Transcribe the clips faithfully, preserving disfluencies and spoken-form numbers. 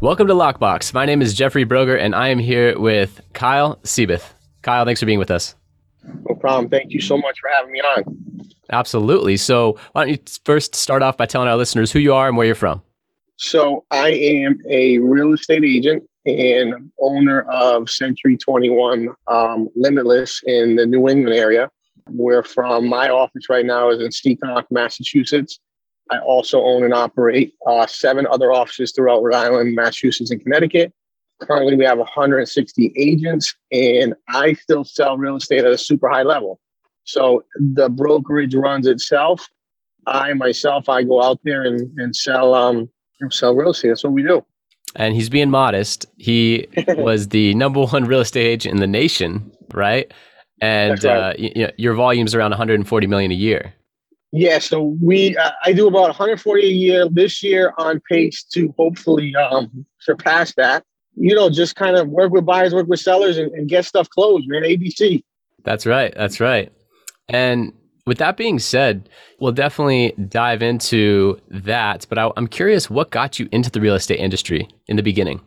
Welcome to Lockbox. My name is Jeffrey Broger, and I am here with Kyle Siebeth. Kyle, thanks for being with us. No problem. Thank you so much for having me on. Absolutely. So why don't you first start off by telling our listeners who you are and where you're from? So I am a real estate agent and owner of Century twenty-one um, Limitless in the New England area. We're from my office right now is in Seacock, Massachusetts. I also own and operate uh, seven other offices throughout Rhode Island, Massachusetts, and Connecticut. Currently, we have one hundred sixty agents, and I still sell real estate at a super high level. So the brokerage runs itself. I, myself, I go out there and, and sell um, sell real estate. That's what we do. And he's being modest. He was the number one real estate agent in the nation, right? And right. Uh, you know, your volume's around one hundred forty million dollars a year. Yeah, so we uh, I do about one hundred forty a year this year, on pace to hopefully um, surpass that. You know, just kind of work with buyers, work with sellers, and, and get stuff closed, man. A B C. That's right. That's right. And with that being said, we'll definitely dive into that. But I, I'm curious, what got you into the real estate industry in the beginning?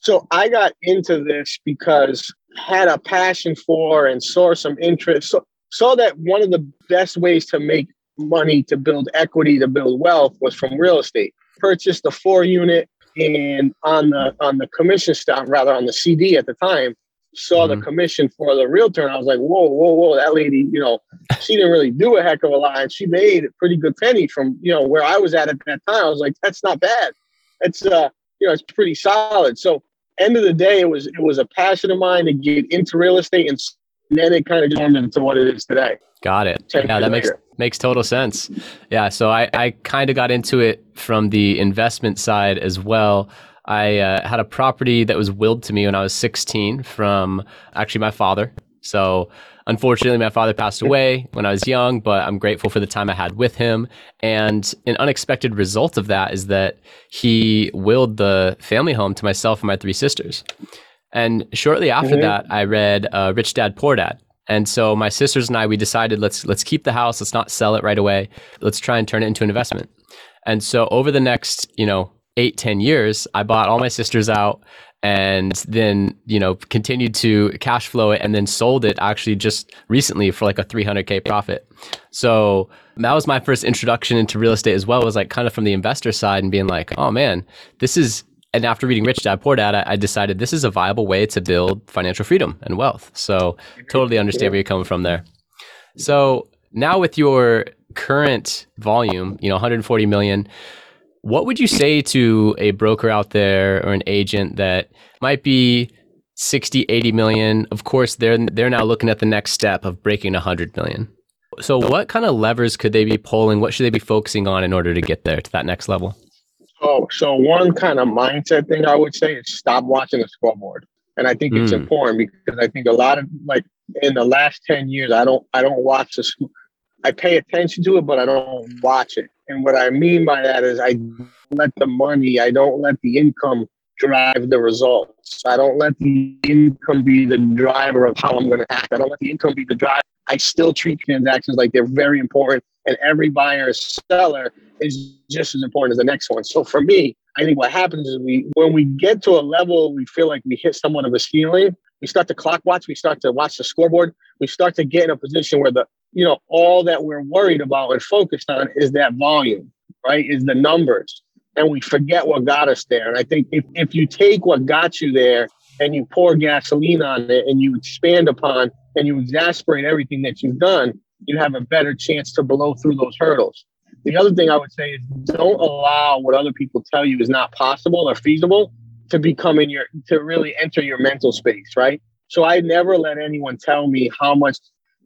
So I got into this because I had a passion for and saw some interest. So saw that one of the best ways to make money, to build equity, to build wealth, was from real estate. Purchased a four unit and on the on the commission stock, rather on the C D at the time, saw mm-hmm. the commission for the realtor. And I was like, whoa, whoa, whoa, that lady, you know, she didn't really do a heck of a lot. And she made a pretty good penny from, you know, where I was at at that time. I was like, that's not bad. That's, uh, you know, it's pretty solid. So end of the day, it was, it was a passion of mine to get into real estate, and then it kind of turned into what it is today. Got it. Yeah, that makes makes total sense. Yeah, so I, I kind of got into it from the investment side as well. I uh, had a property that was willed to me when I was sixteen from actually my father. So unfortunately, my father passed away when I was young, but I'm grateful for the time I had with him. And an unexpected result of that is that he willed the family home to myself and my three sisters. And shortly after mm-hmm. that, I read uh, Rich Dad, Poor Dad. And so my sisters and I, we decided, let's let's keep the house. Let's not sell it right away. Let's try and turn it into an investment. And so over the next, you know, eight, ten years, I bought all my sisters out and then, you know, continued to cash flow it and then sold it actually just recently for like a three hundred K profit. So that was my first introduction into real estate as well, was like kind of from the investor side and being like, oh man, this is... And after reading Rich Dad, Poor Dad, I decided this is a viable way to build financial freedom and wealth. So totally understand where you're coming from there. So now with your current volume, you know, one hundred forty million, what would you say to a broker out there or an agent that might be sixty, eighty million? Of course, they're they're now looking at the next step of breaking one hundred million. So what kind of levers could they be pulling? What should they be focusing on in order to get there to that next level? Oh, so one kind of mindset thing I would say is stop watching the scoreboard. And I think mm. it's important because I think a lot of, like, in the last ten years, I don't I don't watch the sc- I pay attention to it, but I don't watch it. And what I mean by that is I let the money, I don't let the income drive the results. I don't let the income be the driver of how I'm going to act. I don't let the income be the driver. I still treat transactions like they're very important, and every buyer or seller is just as important as the next one. So for me, I think what happens is we, when we get to a level, we feel like we hit somewhat of a ceiling. We start to clock watch. We start to watch the scoreboard. We start to get in a position where the, you know, all that we're worried about and focused on is that volume, right? Is the numbers. And we forget what got us there. And I think if, if you take what got you there and you pour gasoline on it and you expand upon and you exasperate everything that you've done, you have a better chance to blow through those hurdles. The other thing I would say is don't allow what other people tell you is not possible or feasible to become in your, to really enter your mental space, right? So I never let anyone tell me how much,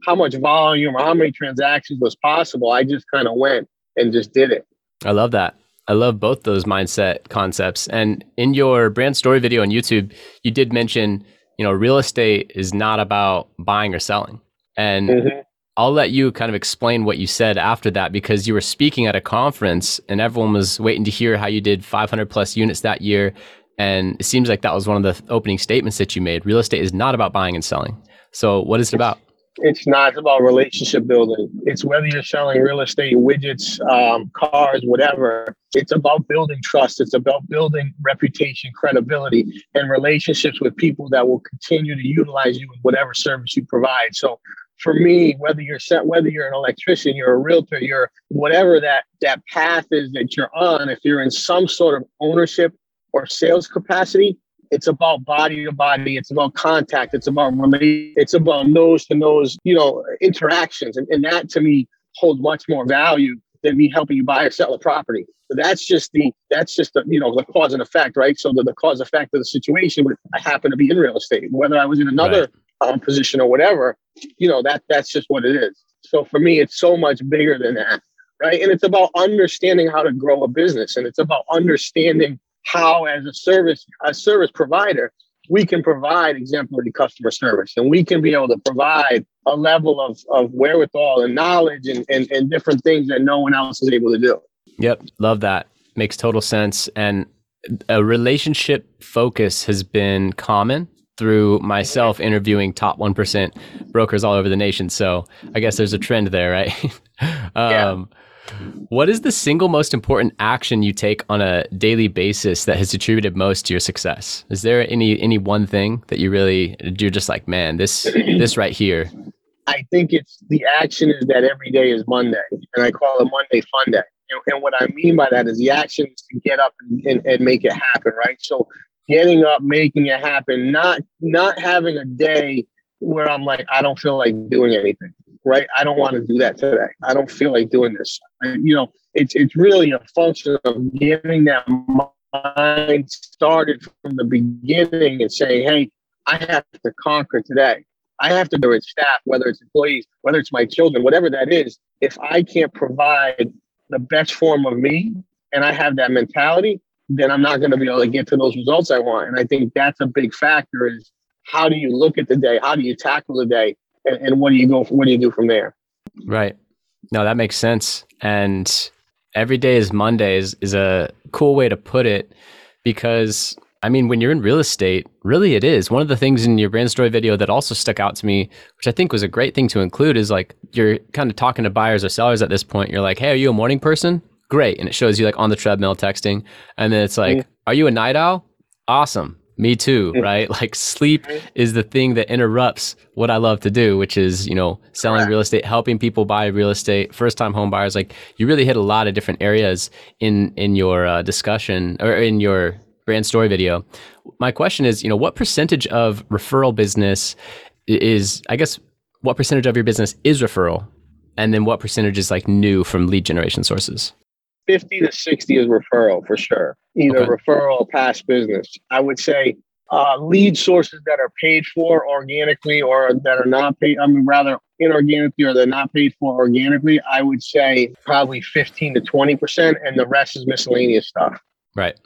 how much volume or how many transactions was possible. I just kind of went and just did it. I love that. I love both those mindset concepts. And in your brand story video on YouTube, you did mention, you know, real estate is not about buying or selling. And mm-hmm. I'll let you kind of explain what you said after that, because you were speaking at a conference and everyone was waiting to hear how you did five hundred plus units that year. And it seems like that was one of the opening statements that you made. Real estate is not about buying and selling. So what is it about? It's not about relationship building. It's whether you're selling real estate, widgets, um, cars, whatever. It's about building trust. It's about building reputation, credibility, and relationships with people that will continue to utilize you in whatever service you provide. So for me, whether you're set, whether you're an electrician, you're a realtor, you're whatever that, that path is that you're on, if you're in some sort of ownership or sales capacity, it's about body to body. It's about contact. It's about relate. It's about nose to nose, you know, interactions. And, and that to me holds much more value than me helping you buy or sell a property. So that's just the, that's just the, you know, the cause and effect, right? So the, the cause and effect of the situation, I happen to be in real estate, whether I was in another right. um, position or whatever, you know, that that's just what it is. So for me, it's so much bigger than that, right? And it's about understanding how to grow a business. And it's about understanding how, as a service, a service provider, we can provide exemplary customer service, and we can be able to provide a level of, of wherewithal and knowledge and, and, and different things that no one else is able to do. Yep. Love that. Makes total sense. And a relationship focus has been common through myself interviewing top one percent brokers all over the nation. So I guess there's a trend there, right? um, yeah. What is the single most important action you take on a daily basis that has attributed most to your success? Is there any any one thing that you really, you're just like, man, this this right here? I think it's the action is that every day is Monday, and I call it Monday Fun Day. And, and what I mean by that is the action is to get up and, and, and make it happen, right? So getting up, making it happen, not not having a day where I'm like, I don't feel like doing anything. Right. I don't want to do that today. I don't feel like doing this. And, you know, it's it's really a function of getting that mind started from the beginning and saying, hey, I have to conquer today. I have to do it staff, whether it's employees, whether it's my children, whatever that is. If I can't provide the best form of me and I have that mentality, then I'm not going to be able to get to those results I want. And I think that's a big factor is how do you look at the day? How do you tackle the day? And, and what do you go? What do you do from there? Right. No, that makes sense. And every day is Monday is, is a cool way to put it, because I mean, when you're in real estate, really it is. One of the things in your brand story video that also stuck out to me, which I think was a great thing to include, is like you're kind of talking to buyers or sellers at this point. You're like, hey, are you a morning person? Great. And it shows you like on the treadmill texting. And then it's like, mm-hmm. Are you a night owl? Awesome. Me too, right? Like sleep is the thing that interrupts what I love to do, which is, you know, selling real estate, helping people buy real estate, first-time home buyers. Like you really hit a lot of different areas in in your uh, discussion or in your brand story video. My question is, you know, what percentage of referral business is, I guess, what percentage of your business is referral? And then what percentage is like new from lead generation sources? fifty to sixty is referral for sure. Either okay. referral or past business. I would say uh, lead sources that are paid for organically or that are not paid, I mean, rather inorganically or they're not paid for organically, I would say probably fifteen to twenty percent. And the rest is miscellaneous stuff. Right.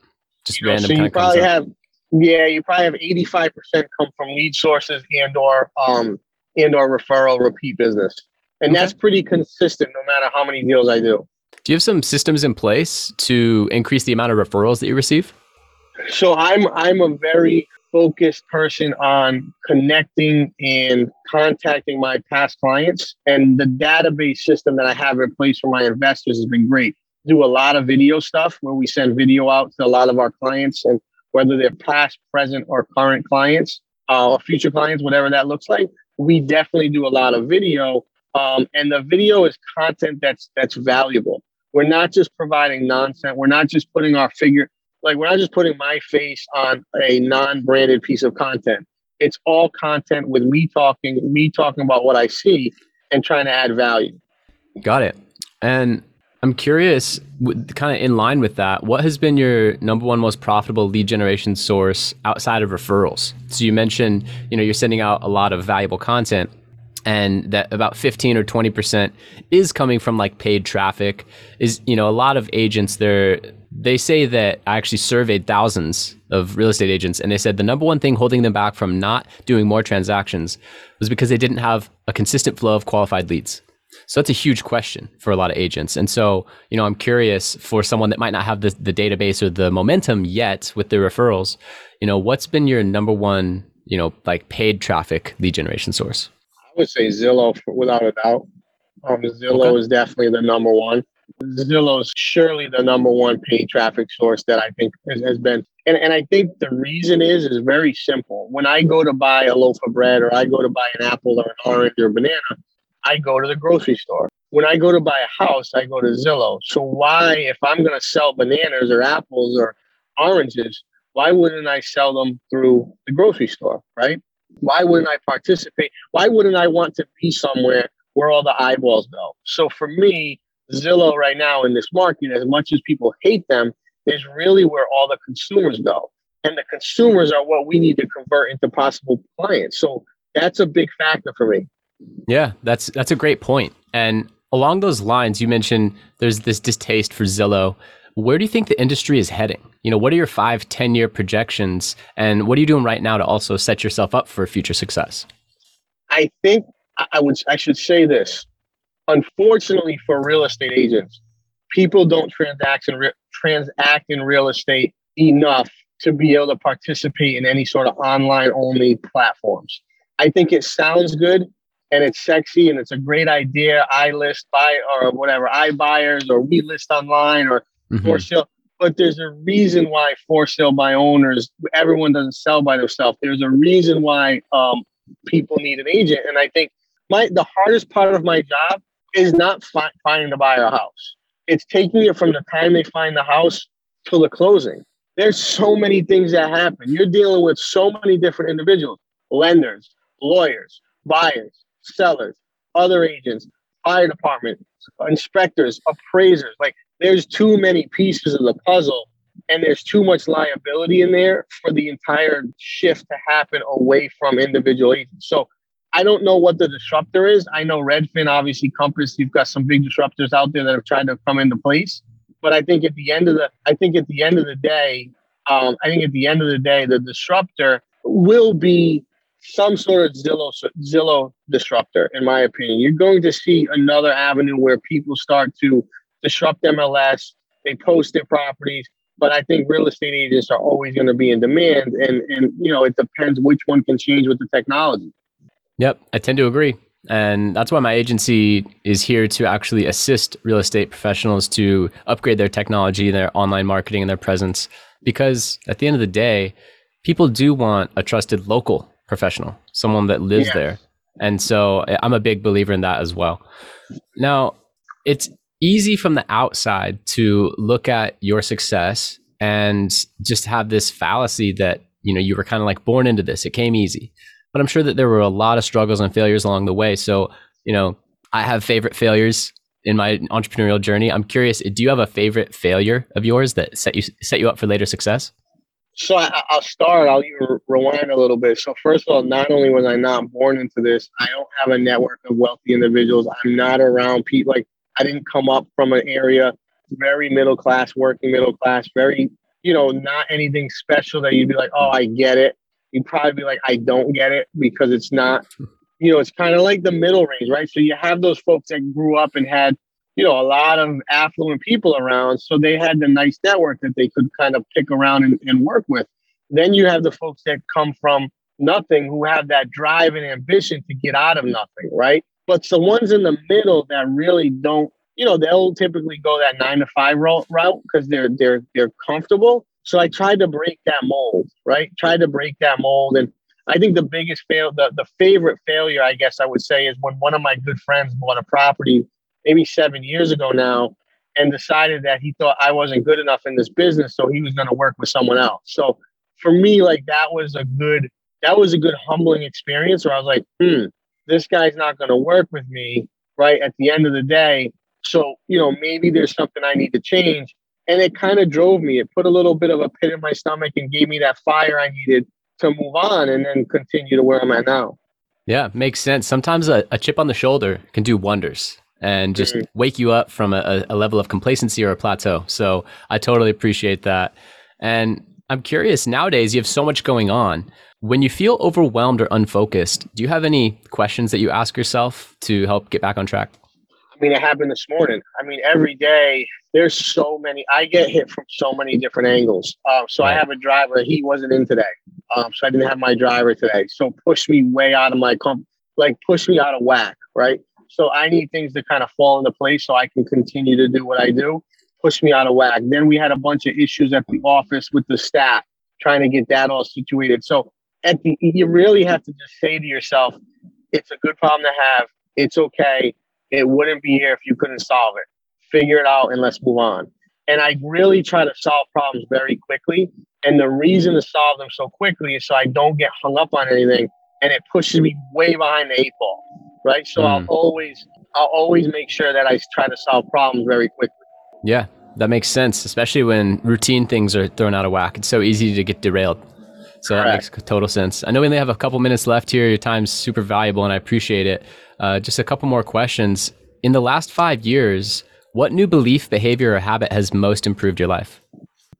Just you random know, so you probably have, yeah, you probably have eighty-five percent come from lead sources and or, um, and or referral repeat business. And okay. that's pretty consistent no matter how many deals I do. Do you have some systems in place to increase the amount of referrals that you receive? So I'm I'm a very focused person on connecting and contacting my past clients, and the database system that I have in place for my investors has been great. Do a lot of video stuff where we send video out to a lot of our clients, and whether they're past, present, or current clients uh, or future clients, whatever that looks like, we definitely do a lot of video. Um, and the video is content that's that's valuable. We're not just providing nonsense. We're not just putting our figure, like we're not just putting my face on a non-branded piece of content. It's all content with me talking, me talking about what I see and trying to add value. Got it. And I'm curious, kind of in line with that, what has been your number one most profitable lead generation source outside of referrals? So you mentioned, you know, you're sending out a lot of valuable content and that about fifteen or twenty percent is coming from like paid traffic. Is, you know, a lot of agents there, they say that I actually surveyed thousands of real estate agents and they said the number one thing holding them back from not doing more transactions was because they didn't have a consistent flow of qualified leads. So that's a huge question for a lot of agents. And so, you know, I'm curious for someone that might not have the, the database or the momentum yet with their referrals, you know, what's been your number one, you know, like paid traffic lead generation source? I would say Zillow without a doubt. Um, Zillow okay. is definitely the number one. Zillow is surely the number one paid traffic source that I think has, has been. And, and I think the reason is, is very simple. When I go to buy a loaf of bread or I go to buy an apple or an orange or a banana, I go to the grocery store. When I go to buy a house, I go to Zillow. So why, if I'm going to sell bananas or apples or oranges, why wouldn't I sell them through the grocery store, right? Why wouldn't I participate? Why wouldn't I want to be somewhere where all the eyeballs go? So for me, Zillow right now in this market, as much as people hate them, is really where all the consumers go. And the consumers are what we need to convert into possible clients. So that's a big factor for me. Yeah, that's that's a great point. And along those lines, you mentioned there's this distaste for Zillow. Where do you think the industry is heading? You know, what are your five, ten year projections? And what are you doing right now to also set yourself up for future success? I think I would I should say this. Unfortunately for real estate agents, people don't transact in, re- transact in real estate enough to be able to participate in any sort of online only platforms. I think it sounds good. And it's sexy and it's a great idea. I list buy or whatever, I buyers or we list online or mm-hmm. for sale. But there's a reason why for sale by owners, everyone doesn't sell by themselves. There's a reason why um, people need an agent. And I think my the hardest part of my job is not fi- finding to buy a house. It's taking it from the time they find the house till the closing. There's so many things that happen. You're dealing with so many different individuals, lenders, lawyers, buyers, sellers, other agents, fire department, inspectors, appraisers. Like there's too many pieces of the puzzle and there's too much liability in there for the entire shift to happen away from individual agents. So I don't know what the disruptor is. I know Redfin, obviously Compass, you've got some big disruptors out there that have tried to come into place. But I think at the end of the, I think at the end of the day, um, I think at the end of the day, the disruptor will be some sort of Zillow Zillow disruptor, in my opinion. You're going to see another avenue where people start to disrupt M L S. They post their properties, but I think real estate agents are always going to be in demand. And, and you know, it depends which one can change with the technology. Yep, I tend to agree. And that's why my agency is here to actually assist real estate professionals to upgrade their technology, their online marketing, and their presence. Because at the end of the day, people do want a trusted local professional, someone that lives yeah. there. And so I'm a big believer in that as well. Now, it's easy from the outside to look at your success and just have this fallacy that, you know, you were kind of like born into this, it came easy. But I'm sure that there were a lot of struggles and failures along the way. So, you know, I have favorite failures in my entrepreneurial journey. I'm curious, do you have a favorite failure of yours that set you set you up for later success? So I, I'll start, I'll even rewind a little bit. So first of all, not only was I not born into this, I don't have a network of wealthy individuals. I'm not around people. Like I didn't come up from an area, very middle class, working middle class, very, you know, not anything special that you'd be like, oh, I get it. You'd probably be like, I don't get it because it's not, you know, it's kind of like the middle range, right? So you have those folks that grew up and had you know, a lot of affluent people around. So they had the nice network that they could kind of pick around and, and work with. Then you have the folks that come from nothing who have that drive and ambition to get out of nothing, right? But the ones in the middle that really don't, you know, they'll typically go that nine to five route because they're they're they're comfortable. So I tried to break that mold, right? Tried to break that mold. And I think the biggest fail, the, the favorite failure, I guess I would say, is when one of my good friends bought a property maybe seven years ago now and decided that he thought I wasn't good enough in this business. So he was going to work with someone else. So for me, like that was a good, that was a good humbling experience where I was like, hmm, this guy's not going to work with me, right? At the end of the day. So, you know, maybe there's something I need to change. And it kind of drove me. It put a little bit of a pit in my stomach and gave me that fire I needed to move on and then continue to where I'm at now. Yeah, makes sense. Sometimes a, a chip on the shoulder can do wonders and just mm-hmm. wake you up from a, a level of complacency or a plateau. So I totally appreciate that. And I'm curious, nowadays, you have so much going on. When you feel overwhelmed or unfocused, do you have any questions that you ask yourself to help get back on track? I mean, it happened this morning. I mean, every day, there's so many. I get hit from so many different angles. Um, so I have a driver. He wasn't in today. Um, so I didn't have my driver today. So push me way out of my, com- like push me out of whack, right? So I need things to kind of fall into place so I can continue to do what I do. Push me out of whack. Then we had a bunch of issues at the office with the staff, trying to get that all situated. So at the, you really have to just say to yourself, it's a good problem to have. It's okay. It wouldn't be here if you couldn't solve it. Figure it out and let's move on. And I really try to solve problems very quickly. And the reason to solve them so quickly is so I don't get hung up on anything. And it pushes me way behind the eight ball, right? So mm. I'll always, I'll always make sure that I try to solve problems very quickly. Yeah, that makes sense, especially when routine things are thrown out of whack. It's so easy to get derailed. So Correct. That makes total sense. I know we only have a couple minutes left here. Your time's super valuable and I appreciate it. Uh, just a couple more questions. In the last five years, what new belief, behavior, or habit has most improved your life?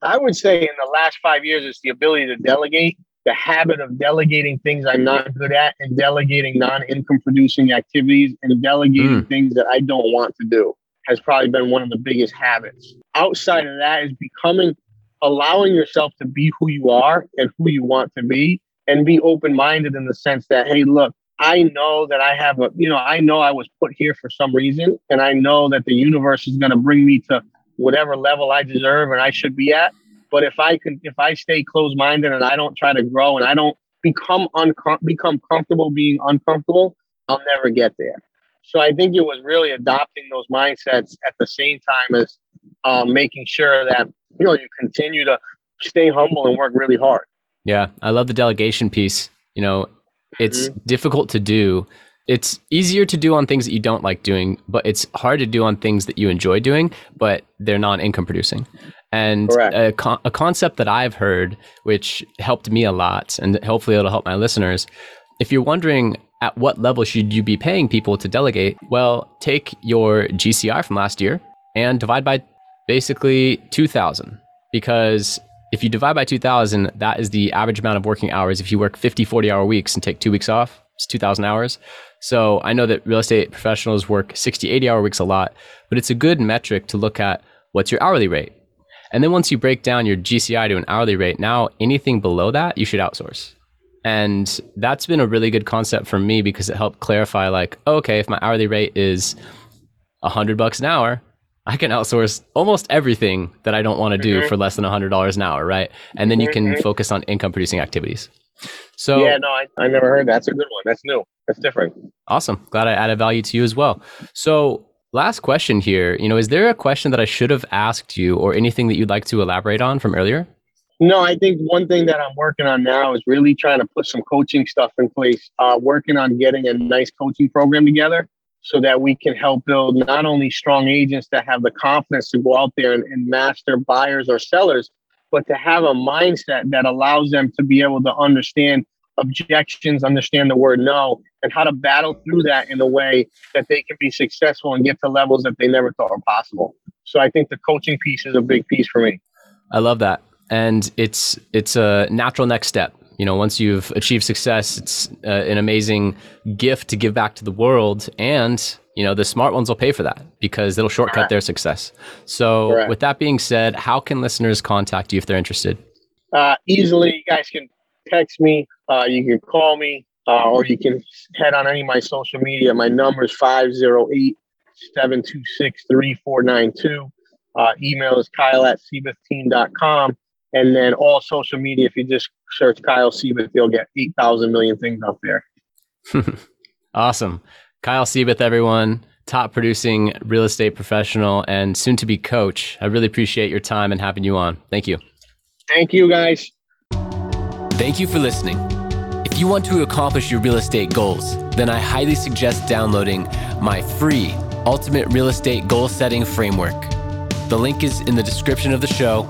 I would say in the last five years, it's the ability to delegate, the habit of delegating things I'm not good at and delegating non-income producing activities and delegating mm. things that I don't want to do has probably been one of the biggest habits. Outside of that is becoming... allowing yourself to be who you are and who you want to be and be open-minded in the sense that, hey, look, I know that I have a, you know, I know I was put here for some reason and I know that the universe is going to bring me to whatever level I deserve and I should be at. But if I can, if I stay closed-minded and I don't try to grow and I don't become uncom- become comfortable being uncomfortable, I'll never get there. So I think it was really adopting those mindsets at the same time as um, making sure that, you know, you continue to stay humble and work really hard. Yeah. I love the delegation piece. You know, it's mm-hmm. difficult to do. It's easier to do on things that you don't like doing, but it's hard to do on things that you enjoy doing, but they're non-income producing. And a, con- a concept that I've heard, which helped me a lot, and hopefully it'll help my listeners. If you're wondering at what level should you be paying people to delegate, well, take your G C I from last year and divide by basically two thousand, because if you divide by two thousand, that is the average amount of working hours. If you work fifty, forty hour weeks and take two weeks off, it's two thousand hours. So I know that real estate professionals work sixty, eighty hour weeks a lot, but it's a good metric to look at what's your hourly rate. And then once you break down your G C I to an hourly rate, now anything below that you should outsource. And that's been a really good concept for me because it helped clarify like, okay, if my hourly rate is a hundred bucks an hour, I can outsource almost everything that I don't want to do mm-hmm. for less than one hundred dollars an hour, right? And then you can mm-hmm. focus on income-producing activities. So yeah, no, I, I never heard that. That's a good one. That's new. That's different. Awesome. Glad I added value to you as well. So last question here, you know, is there a question that I should have asked you or anything that you'd like to elaborate on from earlier? No, I think one thing that I'm working on now is really trying to put some coaching stuff in place, uh, working on getting a nice coaching program together, so that we can help build not only strong agents that have the confidence to go out there and, and master buyers or sellers, but to have a mindset that allows them to be able to understand objections, understand the word no, and how to battle through that in a way that they can be successful and get to levels that they never thought were possible. So I think the coaching piece is a big piece for me. I love that. And it's it's a natural next step. You know, once you've achieved success, it's uh, an amazing gift to give back to the world. And You know, the smart ones will pay for that because it'll shortcut their success. So Correct. With that being said, how can listeners contact you if they're interested? Uh, easily, you guys can text me, uh, you can call me, uh, or you can head on any of my social media. My number is five oh eight, seven two six, three four nine two. Uh, email is Kyle at Siebeth team dot com. And then all social media, if you just search Kyle Siebeth, you'll get eight thousand million things up there. Awesome. Kyle Siebeth, everyone, top producing real estate professional and soon to be coach. I really appreciate your time and having you on. Thank you. Thank you, guys. Thank you for listening. If you want to accomplish your real estate goals, then I highly suggest downloading my free Ultimate Real Estate Goal Setting Framework. The link is in the description of the show,